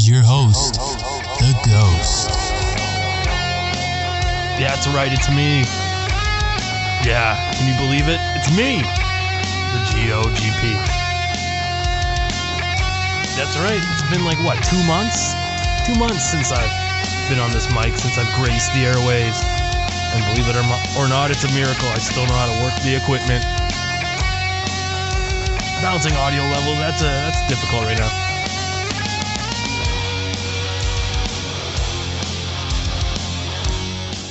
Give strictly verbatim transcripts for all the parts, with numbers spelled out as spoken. here's your host, The Ghost. Yeah, that's right. It's me. Yeah. Can you believe it? It's me. The G O G P. That's right. It's been like, what, two months? Two months since I've been on this mic, since I've graced the airwaves. And believe it or not, it's a miracle. I still know how to work the equipment. Balancing audio levels, that's, a, that's difficult right now.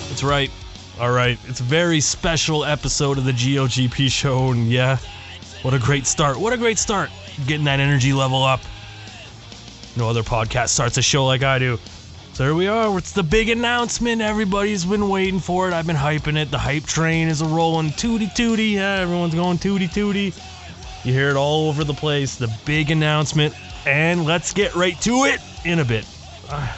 That's right. All right. It's a very special episode of the G O G P show, and yeah, what a great start. What a great start. Getting that energy level up. No other podcast starts a show like I do. So here we are. It's the big announcement. Everybody's been waiting for it. I've been hyping it. The hype train is rolling. Tooty tooty. Yeah, everyone's going tooty tooty. You hear it all over the place, the big announcement, and let's get right to it in a bit. Uh,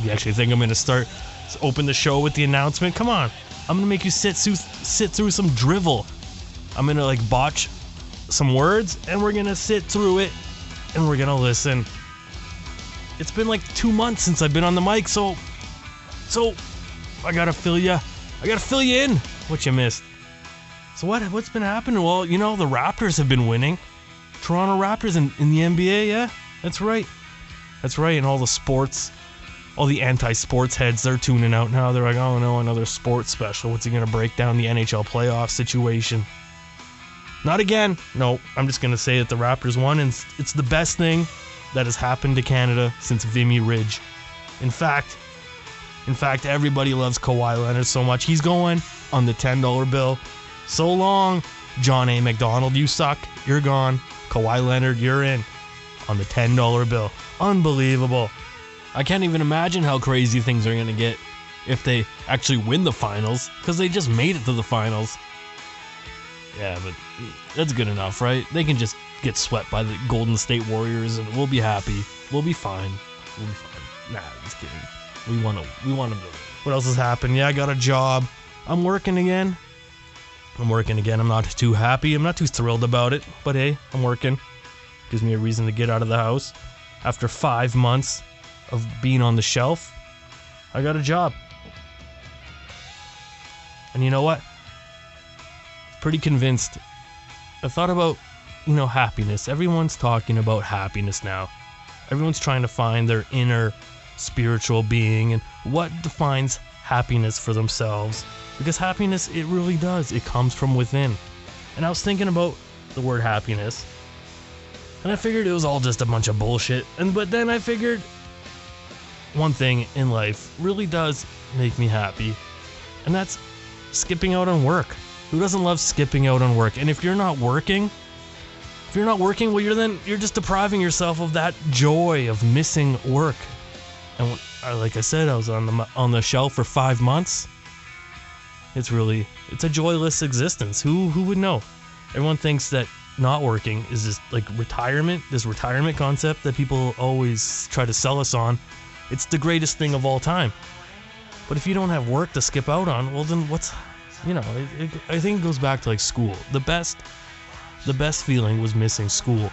you actually think I'm going to start, let's open the show with the announcement? Come on. I'm going to make you sit, sit through some drivel. I'm going to, like, botch some words, and we're going to sit through it, and we're going to listen. It's been, like, two months since I've been on the mic, so, so, I got to fill you, I got to fill you in what you missed. So what, what's been happening? Well, you know, the Raptors have been winning. Toronto Raptors in, in the N B A, yeah? That's right. That's right, and all the sports, all the anti-sports heads, they're tuning out now. They're like, oh no, another sports special. What's he going to break down the N H L playoff situation? Not again. No, I'm just going to say that the Raptors won, and it's the best thing that has happened to Canada since Vimy Ridge. In fact, in fact, everybody loves Kawhi Leonard so much. He's going on the ten dollar bill. So long, John A. McDonald, you suck, you're gone. Kawhi Leonard, you're in. On the ten dollar bill. Unbelievable. I can't even imagine how crazy things are going to get if they actually win the finals, because they just made it to the finals. Yeah, but that's good enough, right? They can just get swept by the Golden State Warriors, and we'll be happy. We'll be fine. We'll be fine. Nah, just kidding. We want to, we want to. What else has happened? Yeah, I got a job. I'm working again. I'm working again. I'm not too happy. I'm not too thrilled about it. But hey, I'm working. Gives me a reason to get out of the house. After five months of being on the shelf, I got a job. And you know what? Pretty convinced. I thought about, you know, happiness. Everyone's talking about happiness now. Everyone's trying to find their inner spiritual being and what defines happiness for themselves. Because happiness, it really does. It comes from within. And I was thinking about the word happiness. And I figured it was all just a bunch of bullshit. And but then I figured one thing in life really does make me happy. And that's skipping out on work. Who doesn't love skipping out on work? And if you're not working, if you're not working, well, you're then you're just depriving yourself of that joy of missing work. And like I said, I was on the on the shelf for five months. It's really, it's a joyless existence. Who who would know? Everyone thinks that not working is this, like, retirement, this retirement concept that people always try to sell us on. It's the greatest thing of all time. But if you don't have work to skip out on, well then what's, you know, it, it, I think it goes back to, like, school. The best, the best feeling was missing school.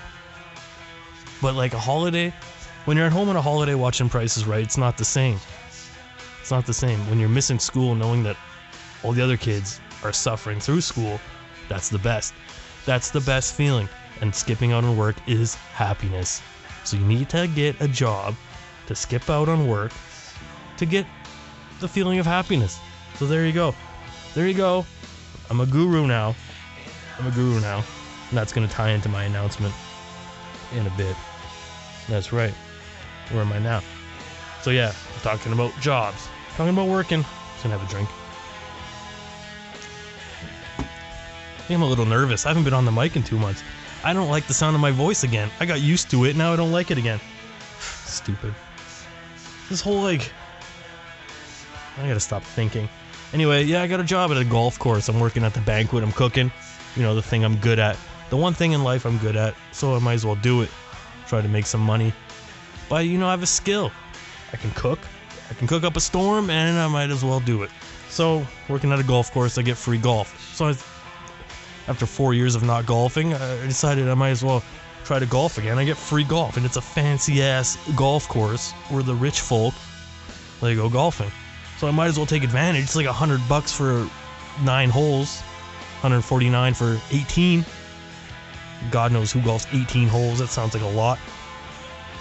But like a holiday, when you're at home on a holiday watching Price is Right, it's not the same. It's not the same. When you're missing school, knowing that all the other kids are suffering through school, that's the best. That's the best feeling. And skipping out on work is happiness. So you need to get a job to skip out on work to get the feeling of happiness. So there you go. There you go. I'm a guru now. I'm a guru now. And that's going to tie into my announcement in a bit. That's right. Where am I now? So yeah, I'm talking about jobs. I'm talking about working. I'm just going to have a drink. I'm a little nervous. I haven't been on the mic in two months. I don't like the sound of my voice again. I got used to it. Now I don't like it again. Stupid. This whole, like... I gotta stop thinking. Anyway, yeah, I got a job at a golf course. I'm working at the banquet. I'm cooking. You know, the thing I'm good at. The one thing in life I'm good at. So I might as well do it. Try to make some money. But, you know, I have a skill. I can cook. I can cook up a storm, and I might as well do it. So, working at a golf course, I get free golf. So I... After four years of not golfing, I decided I might as well try to golf again, I get free golf, and it's a fancy-ass golf course where the rich folk, they go golfing. So I might as well take advantage. It's like one hundred bucks for nine holes, one hundred forty-nine for eighteen. God knows who golfs eighteen holes. That sounds like a lot.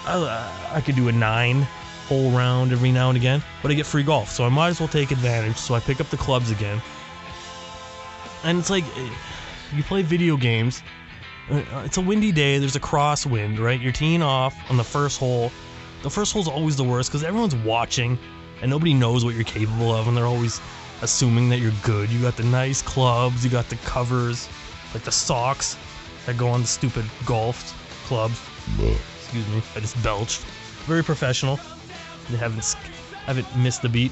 I, uh, I could do a nine-hole round every now and again, but I get free golf, so I might as well take advantage. So I pick up the clubs again. And it's like, you play video games, it's a windy day, there's a crosswind, right? You're teeing off on the first hole. The first hole's always the worst because everyone's watching and nobody knows what you're capable of, and they're always assuming that you're good. You got the nice clubs, you got the covers, like the socks that go on the stupid golf clubs. Excuse me, I just belched. Very professional. They haven't, haven't missed the beat.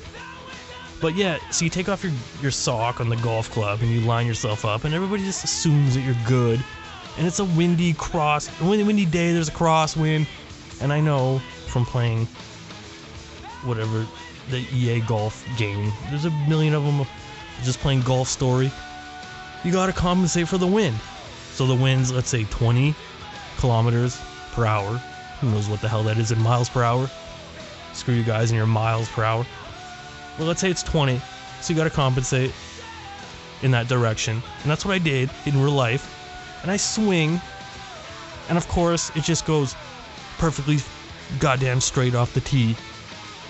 But yeah, so you take off your, your sock on the golf club and you line yourself up, and everybody just assumes that you're good. And it's a windy cross, windy, windy day, there's a crosswind. And I know from playing whatever, the E A golf game, there's a million of them just playing Golf Story. You gotta compensate for the wind. So the wind's, let's say, twenty kilometers per hour. Who knows what the hell that is in miles per hour? Screw you guys and your miles per hour. Well, let's say it's twenty, so you gotta compensate in that direction. And that's what I did in real life. And I swing, and of course, it just goes perfectly goddamn straight off the tee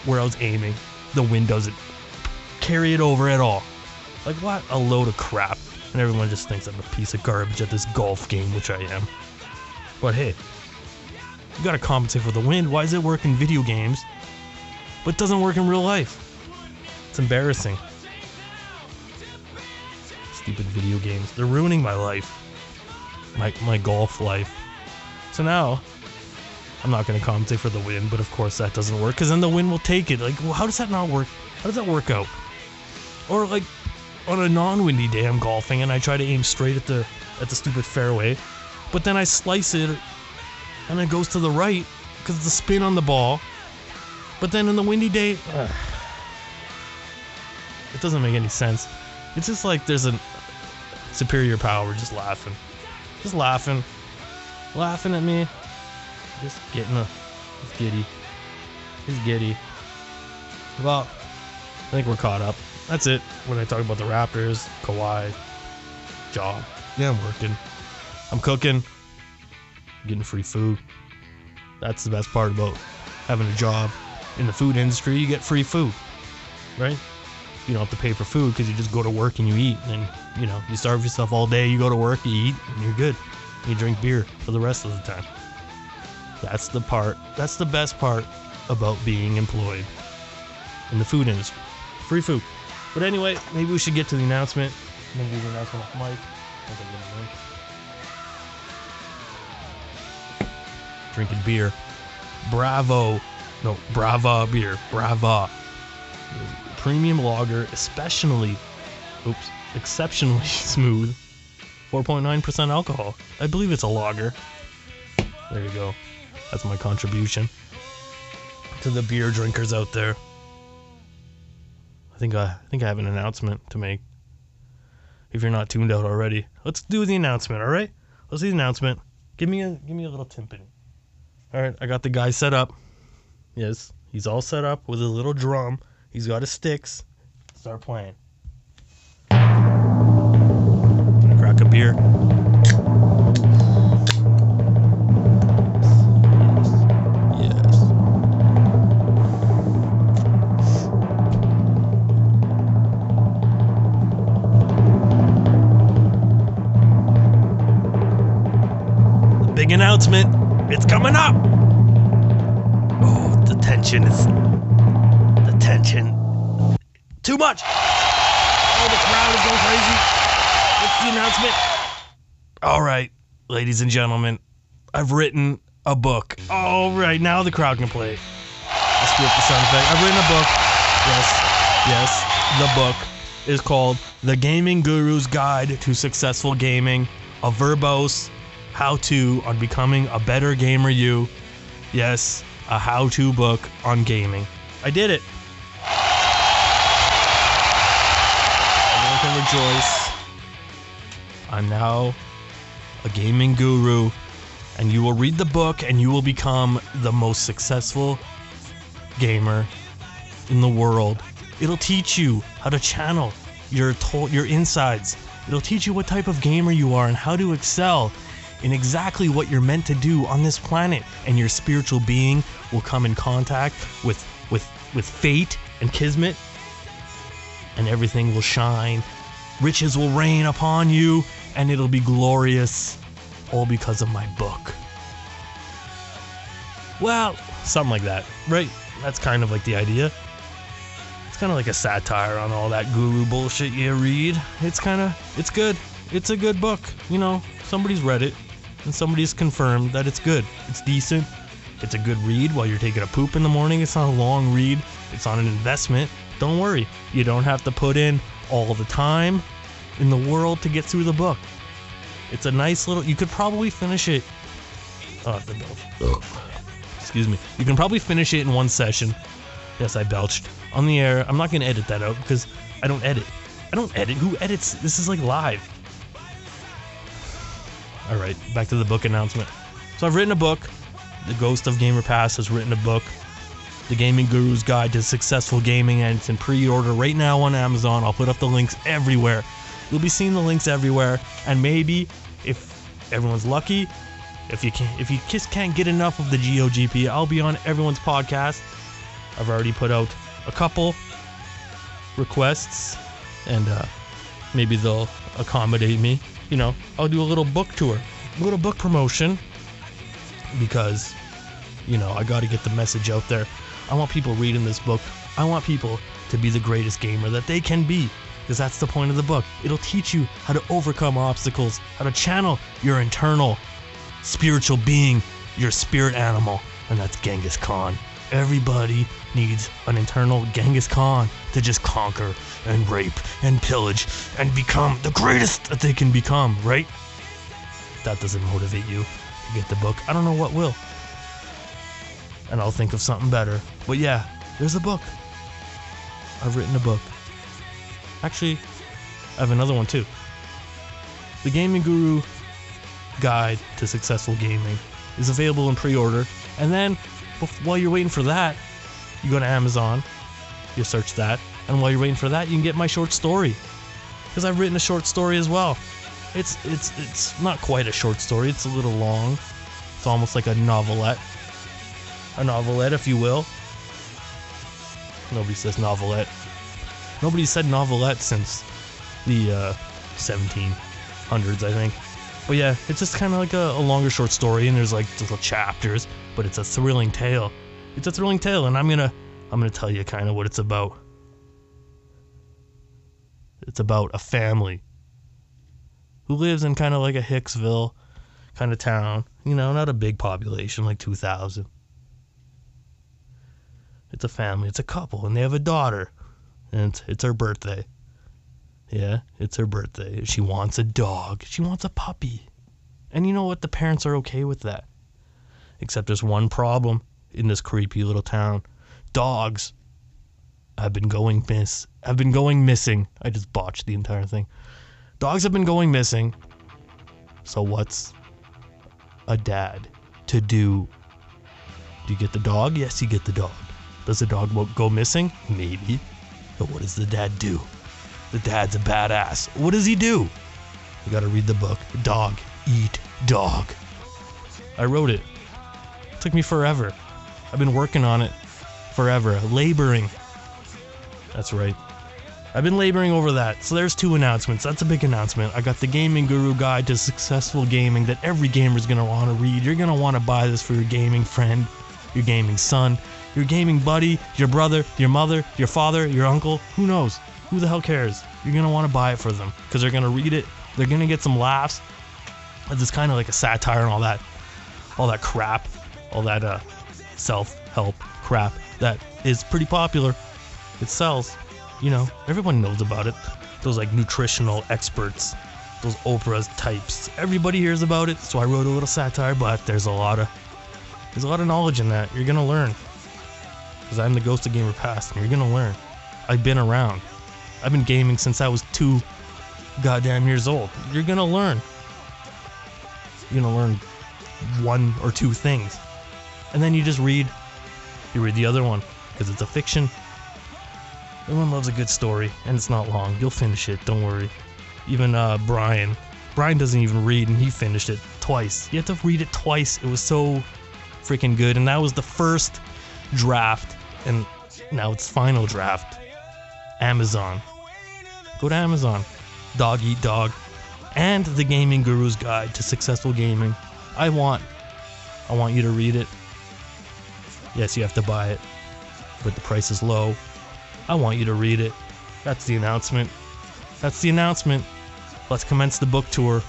where I was aiming. The wind doesn't carry it over at all. Like, what a load of crap. And everyone just thinks I'm a piece of garbage at this golf game, which I am. But hey, you gotta compensate for the wind. Why does it work in video games, but doesn't work in real life? It's embarrassing. Stupid video games. They're ruining my life. My my golf life. So now, I'm not going to compensate for the win, but of course that doesn't work, because then the win will take it. Like, well, how does that not work? How does that work out? Or like, on a non-windy day, I'm golfing, and I try to aim straight at the at the stupid fairway, but then I slice it, and it goes to the right, because of the spin on the ball. But then on the windy day... Ugh. It doesn't make any sense. It's just like there's a superior power just laughing. Just laughing. Laughing at me. Just getting a... It's giddy. It's giddy. Well, I think we're caught up. That's it. When I talk about the Raptors, Kawhi, Ja. Yeah, I'm working. I'm cooking. I'm getting free food. That's the best part about having a job in the food industry. You get free food. Right? You don't have to pay for food because you just go to work and you eat, and you know, you starve yourself all day, you go to work, you eat, and you're good. You drink beer for the rest of the time. That's the part, that's the best part about being employed in the food industry. Free food. But anyway, maybe we should get to the announcement. I'm gonna do the announcement off mic. Drinking beer. Bravo. No, Brava beer. Brava. Premium lager, especially, oops, exceptionally smooth, four point nine percent alcohol. I believe it's a lager. There you go. That's my contribution to the beer drinkers out there. I think I, I think I have an announcement to make. If you're not tuned out already, let's do the announcement. All right, let's do the announcement. Give me a, give me a little timpani. All right, I got the guy set up. Yes, he's all set up with his little drum. He's got his sticks. Start playing. I'm gonna crack a beer. Yes. Yes. The big announcement. It's coming up. Oh, the tension is... Tension. Too much! Oh, the crowd is going crazy. What's the announcement? Alright, ladies and gentlemen, I've written a book. Alright, now the crowd can play. Let's do it for sound effect. I've written a book. Yes, yes, the book is called The Gaming Guru's Guide to Successful Gaming, a verbose how-to on becoming a better gamer you. Yes, a how-to book on gaming. I did it. Rejoice. I'm now a gaming guru and you will read the book, and you will become the most successful gamer in the world. It'll teach you how to channel your to- your insides. It'll teach you what type of gamer you are and how to excel in exactly what you're meant to do on this planet. And your spiritual being will come in contact with with with fate and kismet, and everything will shine. Riches will rain upon you, and it'll be glorious, all because of my book. Well, something like that, right? That's kind of like the idea. It's kind of like a satire on all that guru bullshit you read. It's kind of, it's good. It's a good book. You know, somebody's read it, and somebody's confirmed that it's good. It's decent. It's a good read while you're taking a poop in the morning. It's not a long read. It's not an investment. Don't worry. You don't have to put in all the time in the world to get through the book. It's a nice little, you could probably finish it. Oh, the belch. Excuse me. You can probably finish it in one session. Yes, I belched on the air. I'm not going to edit that out because I don't edit. I don't edit. Who edits? This is like live. All right, back to the book announcement. So I've written a book. The Ghost of Gamer Pass has written a book, The Gaming Guru's Guide to Successful Gaming, and it's in pre-order right now on Amazon. I'll put up the links everywhere. You'll be seeing the links everywhere, and maybe, if everyone's lucky, if you can, if you just can't get enough of the G O G P, I'll be on everyone's podcast. I've already put out a couple requests, and uh, maybe they'll accommodate me. You know, I'll do a little book tour, a little book promotion, because, you know, I got to get the message out there. I want people reading this book. I want people to be the greatest gamer that they can be, because that's the point of the book. It'll teach you how to overcome obstacles, how to channel your internal spiritual being, your spirit animal, and that's Genghis Khan. Everybody needs an internal Genghis Khan to just conquer and rape and pillage and become the greatest that they can become, right? If that doesn't motivate you to get the book, I don't know what will. And I'll think of something better. But yeah, there's a book. I've written a book. Actually, I have another one too. The Gaming Guru Guide to Successful Gaming is available in pre-order. And then, while you're waiting for that, you go to Amazon, you search that. And while you're waiting for that, you can get my short story. Because I've written a short story as well. It's, it's, it's not quite a short story. It's a little long. It's almost like a novelette. A novelette, if you will. Nobody says novelette. Nobody said novelette since the uh, seventeen hundreds, I think. But yeah, it's just kind of like a, a longer short story, and there's like little chapters, but it's a thrilling tale. It's a thrilling tale, and I'm gonna, I'm gonna tell you kind of what it's about. It's about a family who lives in kind of like a Hicksville kind of town. You know, not a big population, like two thousand. It's a family, it's a couple, and they have a daughter, and it's, it's her birthday. Yeah, it's her birthday. She wants a dog. She wants a puppy. And you know what? The parents are okay with that. Except there's one problem in this creepy little town. Dogs have been going miss. Have been going missing. I just botched the entire thing. Dogs have been going missing. So what's a dad to do? Do you get the dog? Yes, you get the dog. Does the dog go missing? Maybe. But what does the dad do? The dad's a badass. What does he do? You gotta read the book. Dog Eat Dog. I wrote it. It took me forever. I've been working on it forever. Laboring. That's right. I've been laboring over that. So there's two announcements. That's a big announcement. I got the Gaming Guru Guide to Successful Gaming that every gamer's gonna want to read. You're gonna want to buy this for your gaming friend, your gaming son, your gaming buddy, your brother, your mother, your father, your uncle, who knows? Who the hell cares? You're going to want to buy it for them because they're going to read it. They're going to get some laughs. It's kind of like a satire and all that, all that crap, all that uh, self-help crap that is pretty popular. It sells, you know, everyone knows about it. Those like nutritional experts, those Oprah's types, everybody hears about it. So I wrote a little satire, but there's a lot of, there's a lot of knowledge in that. You're going to learn. Because I'm the Ghost of Gamer Past, and you're gonna learn. I've been around. I've been gaming since I was two goddamn years old. You're gonna learn. You're gonna learn one or two things. And then you just read, you read the other one, because it's a fiction. Everyone loves a good story, and it's not long. You'll finish it, don't worry. Even uh, Brian. Brian doesn't even read, and he finished it twice. You have to read it twice. It was so freaking good, and that was the first draft, and now it's final draft. Amazon. Go to Amazon. Dog Eat Dog. And The Gaming Guru's Guide to Successful Gaming. I want, I want you to read it. Yes, you have to buy it, but the price is low. I want you to read it. That's the announcement. That's the announcement. Let's commence the book tour.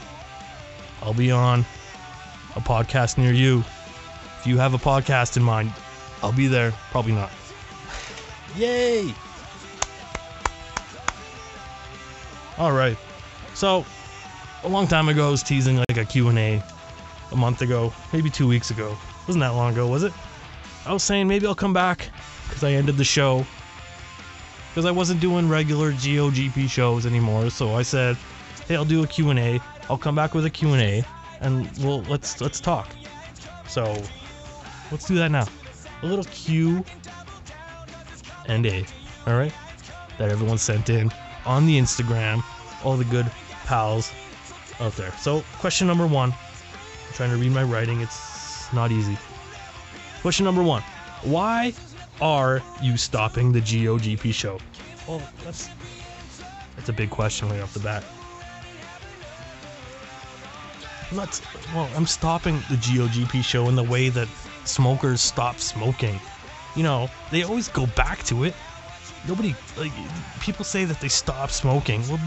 I'll be on a podcast near you. If you have a podcast in mind, I'll be there. Probably not. Yay! Alright. So, a long time ago, I was teasing like a Q and A a month ago, maybe two weeks ago. Wasn't that long ago, was it? I was saying maybe I'll come back because I ended the show. Because I wasn't doing regular G O G P shows anymore, so I said, hey, I'll do a Q and A, I'll come back with a Q and A, and we'll, let's, let's talk. So, let's do that now. A little Q and A, alright? That everyone sent in on the Instagram, all the good pals out there. So, question number one. I'm trying to read my writing, it's not easy. Question number one. Why are you stopping the G O G P show? Well, that's that's a big question right off the bat. I'm not, well, I'm stopping the G O G P show in the way that smokers stop smoking. You know, they always go back to it. Nobody, like, people say that they stop smoking. Well,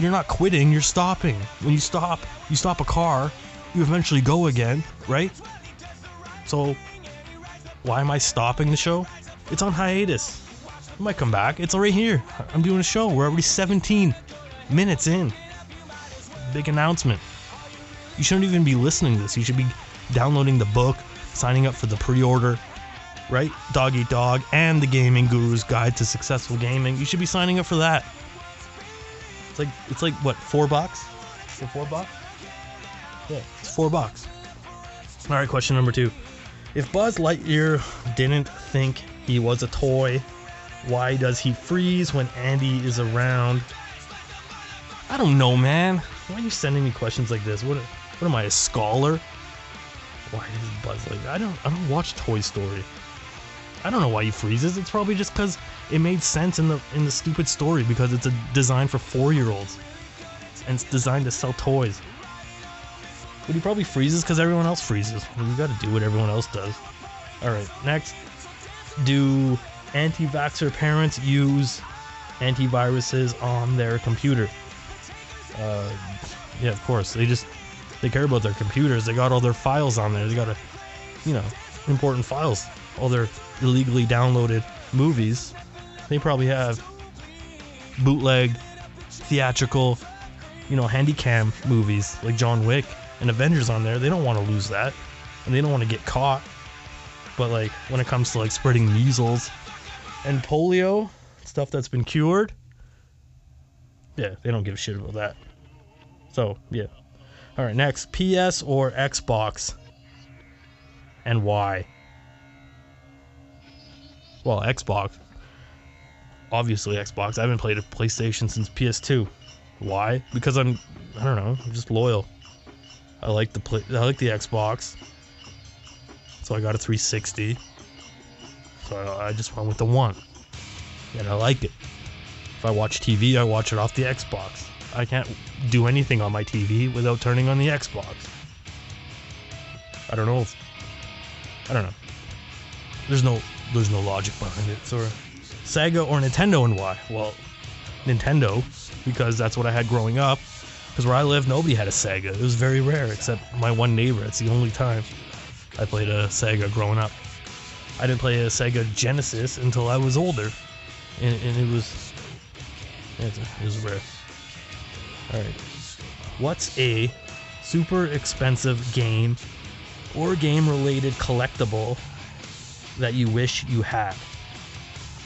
you're not quitting, you're stopping. When you stop, you stop a car, you eventually go again, right? So, why am I stopping the show? It's on hiatus. I might come back. It's right here. I'm doing a show. We're already seventeen minutes in. Big announcement. You shouldn't even be listening to this. You should be downloading the book, signing up for the pre-order, right? Dog Eat Dog and The Gaming Guru's Guide to Successful Gaming. You should be signing up for that. It's like, it's like what, four bucks? Is it four bucks? Yeah, it's four bucks. All right, question number two. If Buzz Lightyear didn't think he was a toy, why does he freeze when Andy is around? I don't know, man. Why are you sending me questions like this? What, what am I, a scholar? Why is Buzz Lightyear? I don't, I don't watch Toy Story. I don't know why he freezes. It's probably just because it made sense in the in the stupid story, because it's a designed for four-year-olds and it's designed to sell toys. But he probably freezes because everyone else freezes. You gotta do what everyone else does. Alright, next. Do anti-vaxxer parents use antiviruses on their computer? Uh, yeah, of course. They just, they care about their computers. They got all their files on there. They got, a, you know, important files. All their illegally downloaded movies. They probably have bootleg, theatrical, you know, handycam movies like John Wick and Avengers on there. They don't want to lose that, and they don't want to get caught. But like, when it comes to like spreading measles and polio, stuff that's been cured, yeah, they don't give a shit about that. So yeah. All right, next. P S or Xbox, and why? Well, Xbox. Obviously Xbox. I haven't played a PlayStation since P S two. Why? Because I'm, I don't know, I'm just loyal. I like the play, I like the Xbox, so I got a three sixty. So I, I just went with the one, and I like it. If I watch T V, I watch it off the Xbox. I can't do anything on my T V without turning on the Xbox. I don't know. If, I don't know. There's no there's no logic behind it. So Sega or Nintendo, and why? Well, Nintendo, because that's what I had growing up. Because where I live, nobody had a Sega. It was very rare, except my one neighbor. It's the only time I played a Sega growing up. I didn't play a Sega Genesis until I was older. And, and it was... It was rare. Alright. What's a super expensive game or game-related collectible that you wish you had?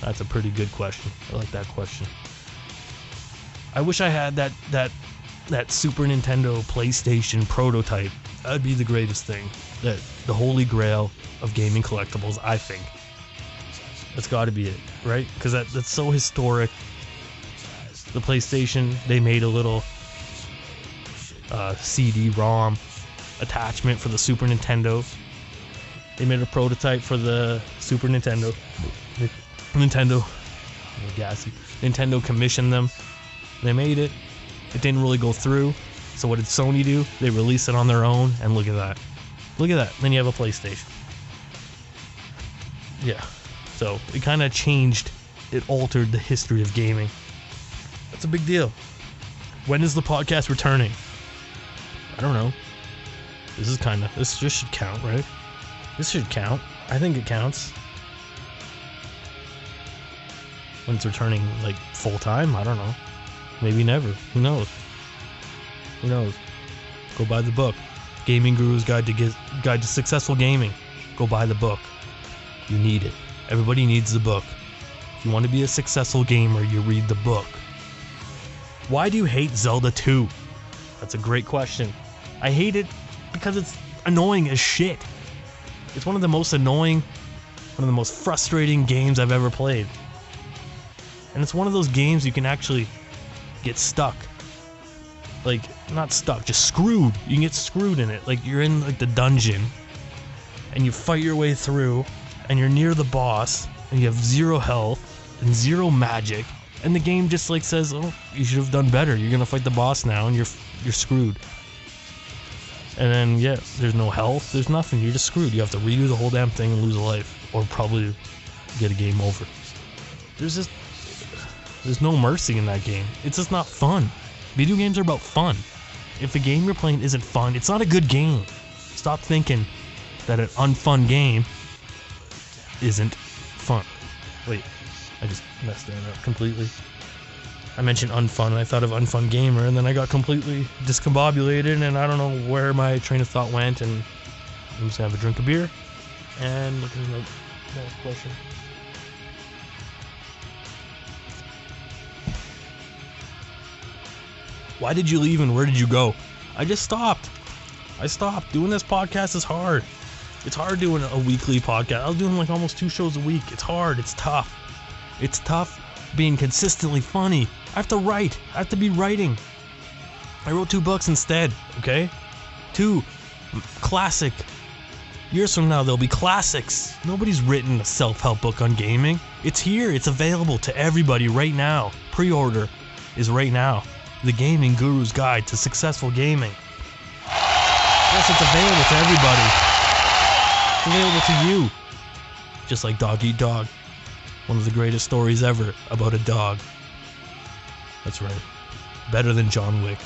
That's a pretty good question. I like that question. I wish I had that... that that Super Nintendo PlayStation prototype, that'd be the greatest thing. That the holy grail of gaming collectibles, I think. That's got to be it, right? Because that, that's so historic. The PlayStation, they made a little uh, C D ROM attachment for the Super Nintendo. They made a prototype for the Super Nintendo. Nintendo. Oh, gassy. Nintendo commissioned them. They made it. It didn't really go through. So what did Sony do? They released it on their own, and look at that. Look at that. Then you have a PlayStation. Yeah. So it kind of changed. It altered the history of gaming. That's a big deal. When is the podcast returning? I don't know. This is kind of... This just should count, right? This should count. I think it counts. When it's returning, like, full-time? I don't know. Maybe never. Who knows? Who knows? Go buy the book. Gaming Guru's Guide to G- Guide to Successful Gaming. Go buy the book. You need it. Everybody needs the book. If you want to be a successful gamer, you read the book. Why do you hate Zelda two? That's a great question. I hate it because it's annoying as shit. It's one of the most annoying, one of the most frustrating games I've ever played. And it's one of those games you can actually get stuck. Like, not stuck, just screwed. You can get screwed in it. Like, you're in, like, the dungeon, and you fight your way through, and you're near the boss, and you have zero health, and zero magic, and the game just, like, says, oh, you should have done better. You're gonna fight the boss now, and you're you're screwed. And then, yeah, there's no health, there's nothing, you're just screwed. You have to redo the whole damn thing and lose a life, or probably get a game over. There's just... There's no mercy in that game. It's just not fun. Video games are about fun. If the game you're playing isn't fun, it's not a good game. Stop thinking that an unfun game isn't fun. Wait, I just messed that up completely. I mentioned unfun, and I thought of Unfun Gamer, and then I got completely discombobulated, and I don't know where my train of thought went, and I'm just gonna have a drink of beer, and look at the next question. Why did you leave and where did you go? I just stopped. I stopped. Doing this podcast is hard. It's hard doing a weekly podcast. I was doing like almost two shows a week. It's hard. It's tough. It's tough being consistently funny. I have to write. I have to be writing. I wrote two books instead, okay? Two. Classic. Years from now, there'll be classics. Nobody's written a self-help book on gaming. It's here. It's available to everybody right now. Pre-order is right now. The Gaming Guru's Guide to Successful Gaming. Yes, it's available to everybody. It's available to you. Just like Dog Eat Dog. One of the greatest stories ever about a dog. That's right. Better than John Wick.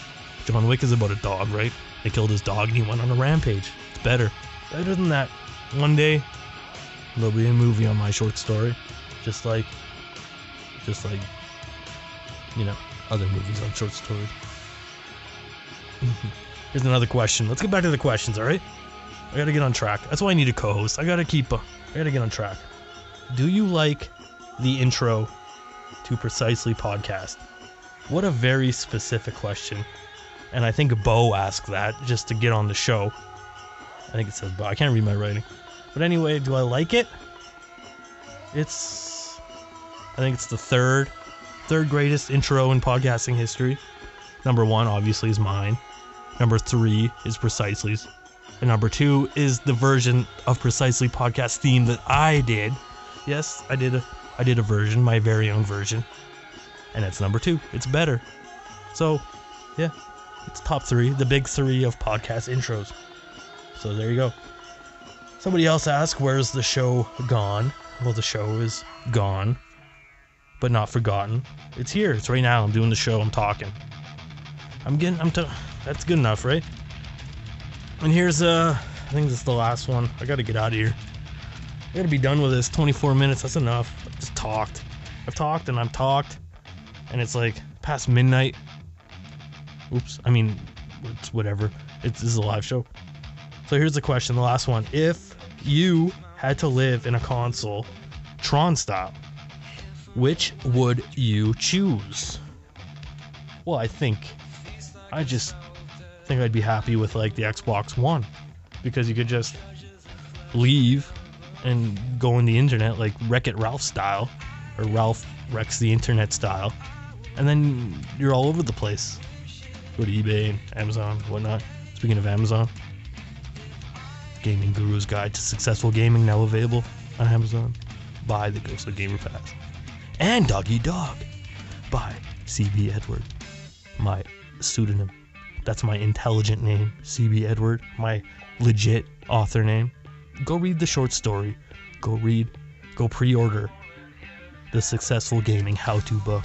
John Wick is about a dog, right? They killed his dog and he went on a rampage. It's better. Better than that. One day, there'll be a movie on my short story. Just like... Just like... You know... other movies on short stories. Here's another question. Let's get back to the questions, alright? I gotta get on track. That's why I need a co-host. I gotta keep... Uh, I gotta get on track. Do you like the intro to Precisely Podcast? What a very specific question. And I think Bo asked that just to get on the show. I think it says Bo. I can't read my writing. But anyway, do I like it? It's... I think it's the third... Third greatest intro in podcasting history. Number one, obviously, is mine. Number three is Precisely's. And number two is the version of Precisely Podcast theme that I did. Yes, I did a, I did a version, my very own version. And it's number two. It's better. So, yeah. It's top three. The big three of podcast intros. So, there you go. Somebody else asked, where's the show gone? Well, the show is gone. But not forgotten. It's here. It's right now. I'm doing the show. I'm talking. I'm getting... I'm t- That's good enough, right? And here's, uh... I think this is the last one. I gotta get out of here. I gotta be done with this. twenty-four minutes. That's enough. I've just talked. I've talked and I've talked. And it's like past midnight. Oops. I mean, it's whatever. It's, this is a live show. So here's the question. The last one. If you had to live in a console, Tron style, which would you choose? Well, I think I just think I'd be happy with like the Xbox One, because you could just leave and go on the internet like Wreck-It Ralph style, or Ralph Wrecks the Internet style, and then you're all over the place. Go to eBay and Amazon and whatnot. Speaking of Amazon, Gaming Guru's Guide to Successful Gaming, now available on Amazon. Buy the Ghost of Gamer Pass. And Dog Eat Dog by C B. Edward, my pseudonym. That's my intelligent name, C B. Edward, my legit author name. Go read the short story. Go read, go pre-order the Successful Gaming How-To Book,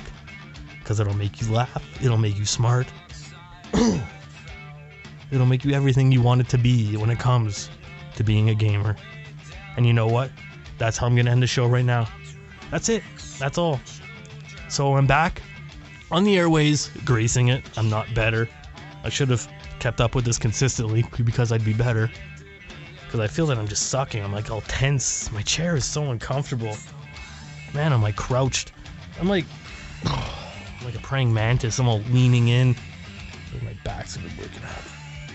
because it'll make you laugh. It'll make you smart. It'll make you everything you want it to be when it comes to being a gamer. And you know what? That's how I'm going to end the show right now. That's it. That's all. So I'm back on the airways, gracing it. I'm not better. I should have kept up with this consistently, because I'd be better. Because I feel that I'm just sucking. I'm like all tense. My chair is so uncomfortable. Man, I'm like crouched. I'm like, I'm like a praying mantis. I'm all leaning in. My back's been waking up.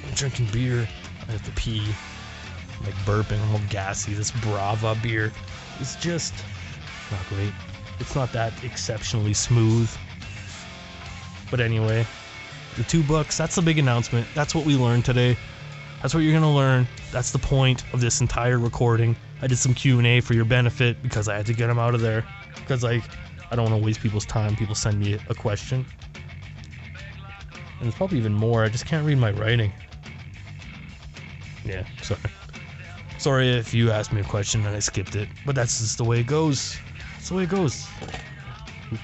I'm drinking beer. I have to pee. I'm like burping. I'm all gassy. This Brava beer is just not great. It's not that exceptionally smooth. But anyway, the two books, that's the big announcement. That's what we learned today. That's what you're going to learn. That's the point of this entire recording. I did some Q and A for your benefit, because I had to get them out of there. Because, like, I don't want to waste people's time. People send me a question. And it's probably even more. I just can't read my writing. Yeah, sorry. Sorry if you asked me a question and I skipped it. But that's just the way it goes. That's the way it goes. Oop,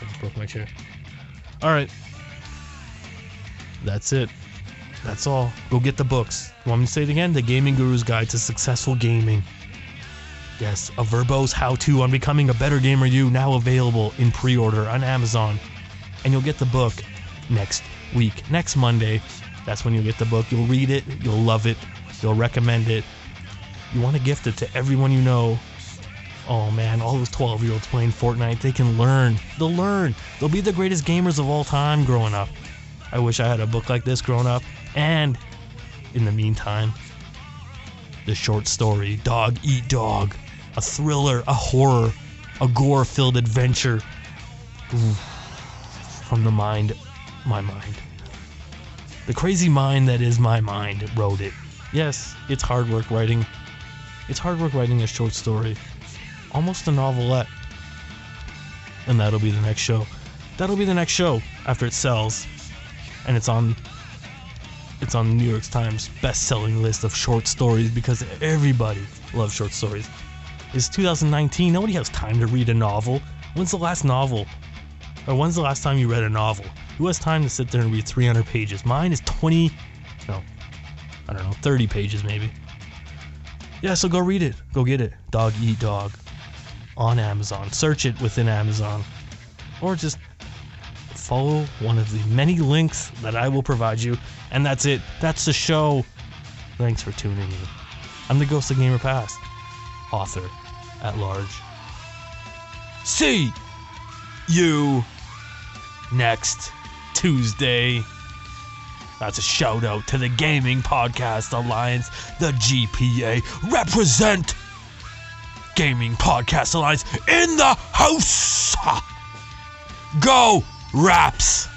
I just broke my chair. Alright. That's it. That's all. Go get the books. You want me to say it again? The Gaming Guru's Guide to Successful Gaming. Yes, a verbose how-to on becoming a better gamer you, now available in pre-order on Amazon. And you'll get the book next week. Next Monday, that's when you'll get the book. You'll read it. You'll love it. You'll recommend it. You want to gift it to everyone you know. Oh man, all those twelve-year-olds playing Fortnite, they can learn. They'll learn. They'll be the greatest gamers of all time growing up. I wish I had a book like this growing up. And in the meantime, the short story, Dog Eat Dog. A thriller, a horror, a gore-filled adventure. Ooh, from the mind, my mind. The crazy mind that is my mind wrote it. Yes, it's hard work writing. It's hard work writing a short story. Almost a novelette. And that'll be the next show. That'll be the next show after it sells. And it's on it's on the New York Times best-selling list of short stories, because everybody loves short stories. It's two thousand nineteen. Nobody has time to read a novel. When's the last novel? Or when's the last time you read a novel? Who has time to sit there and read three hundred pages? Mine is twenty... No. I don't know. thirty pages, maybe. Yeah, so go read it. Go get it. Dog Eat Dog. On Amazon. Search it within Amazon. Or just follow one of the many links that I will provide you. And that's it. That's the show. Thanks for tuning in. I'm the Ghost of Gamer Pass, author at large. See you next Tuesday. That's a shout out to the Gaming Podcast Alliance, the G P A. Represent Gaming Podcast Alliance in the house. Go Raps!